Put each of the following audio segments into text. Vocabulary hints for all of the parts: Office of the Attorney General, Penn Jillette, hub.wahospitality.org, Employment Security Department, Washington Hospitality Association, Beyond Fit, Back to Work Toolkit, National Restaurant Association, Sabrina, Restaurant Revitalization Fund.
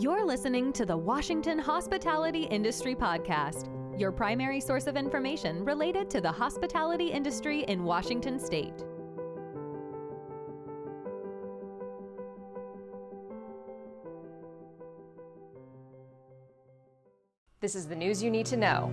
You're listening to the Washington Hospitality Industry Podcast, your primary source of information related to the hospitality industry in Washington State. This is the news you need to know.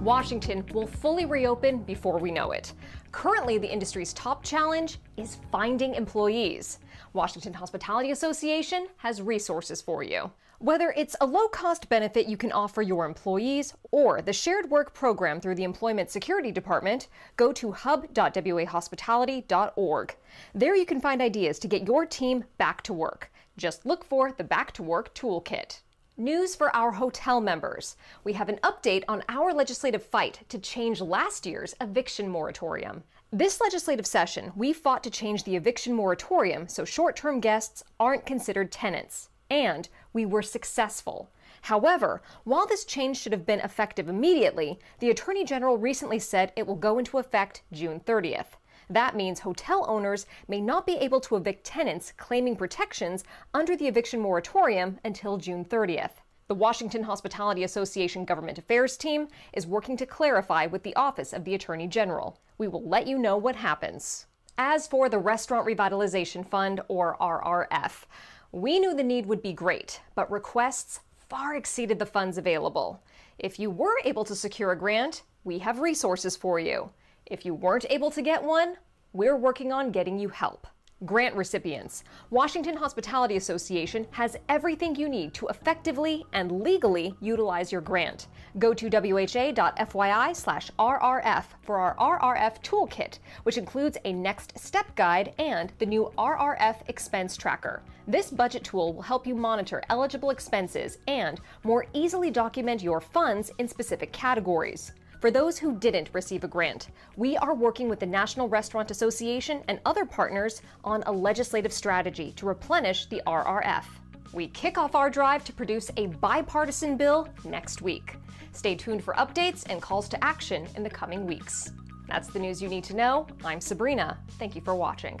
Washington will fully reopen before we know it. Currently, the industry's top challenge is finding employees. Washington Hospitality Association has resources for you. Whether it's a low-cost benefit you can offer your employees or the shared work program through the Employment Security Department, go to hub.wahospitality.org. There you can find ideas to get your team back to work. Just look for the Back to Work Toolkit. News for our hotel members. We have an update on our legislative fight to change last year's eviction moratorium. This legislative session, we fought to change the eviction moratorium so short-term guests aren't considered tenants, and we were successful. However, while this change should have been effective immediately, the Attorney General recently said it will go into effect June 30th. That means hotel owners may not be able to evict tenants claiming protections under the eviction moratorium until June 30th. The Washington Hospitality Association Government Affairs team is working to clarify with the Office of the Attorney General. We will let you know what happens. As for the Restaurant Revitalization Fund, or RRF, we knew the need would be great, but requests far exceeded the funds available. If you were able to secure a grant, we have resources for you. If you weren't able to get one, we're working on getting you help. Grant recipients. Washington Hospitality Association has everything you need to effectively and legally utilize your grant. Go to wha.fyi/RRF for our RRF toolkit, which includes a next step guide and the new RRF expense tracker. This budget tool will help you monitor eligible expenses and more easily document your funds in specific categories. For those who didn't receive a grant, we are working with the National Restaurant Association and other partners on a legislative strategy to replenish the RRF. We kick off our drive to produce a bipartisan bill next week. Stay tuned for updates and calls to action in the coming weeks. That's the news you need to know. I'm Sabrina. Thank you for watching.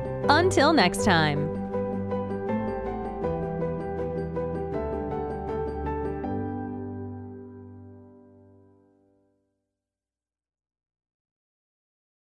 Until next time.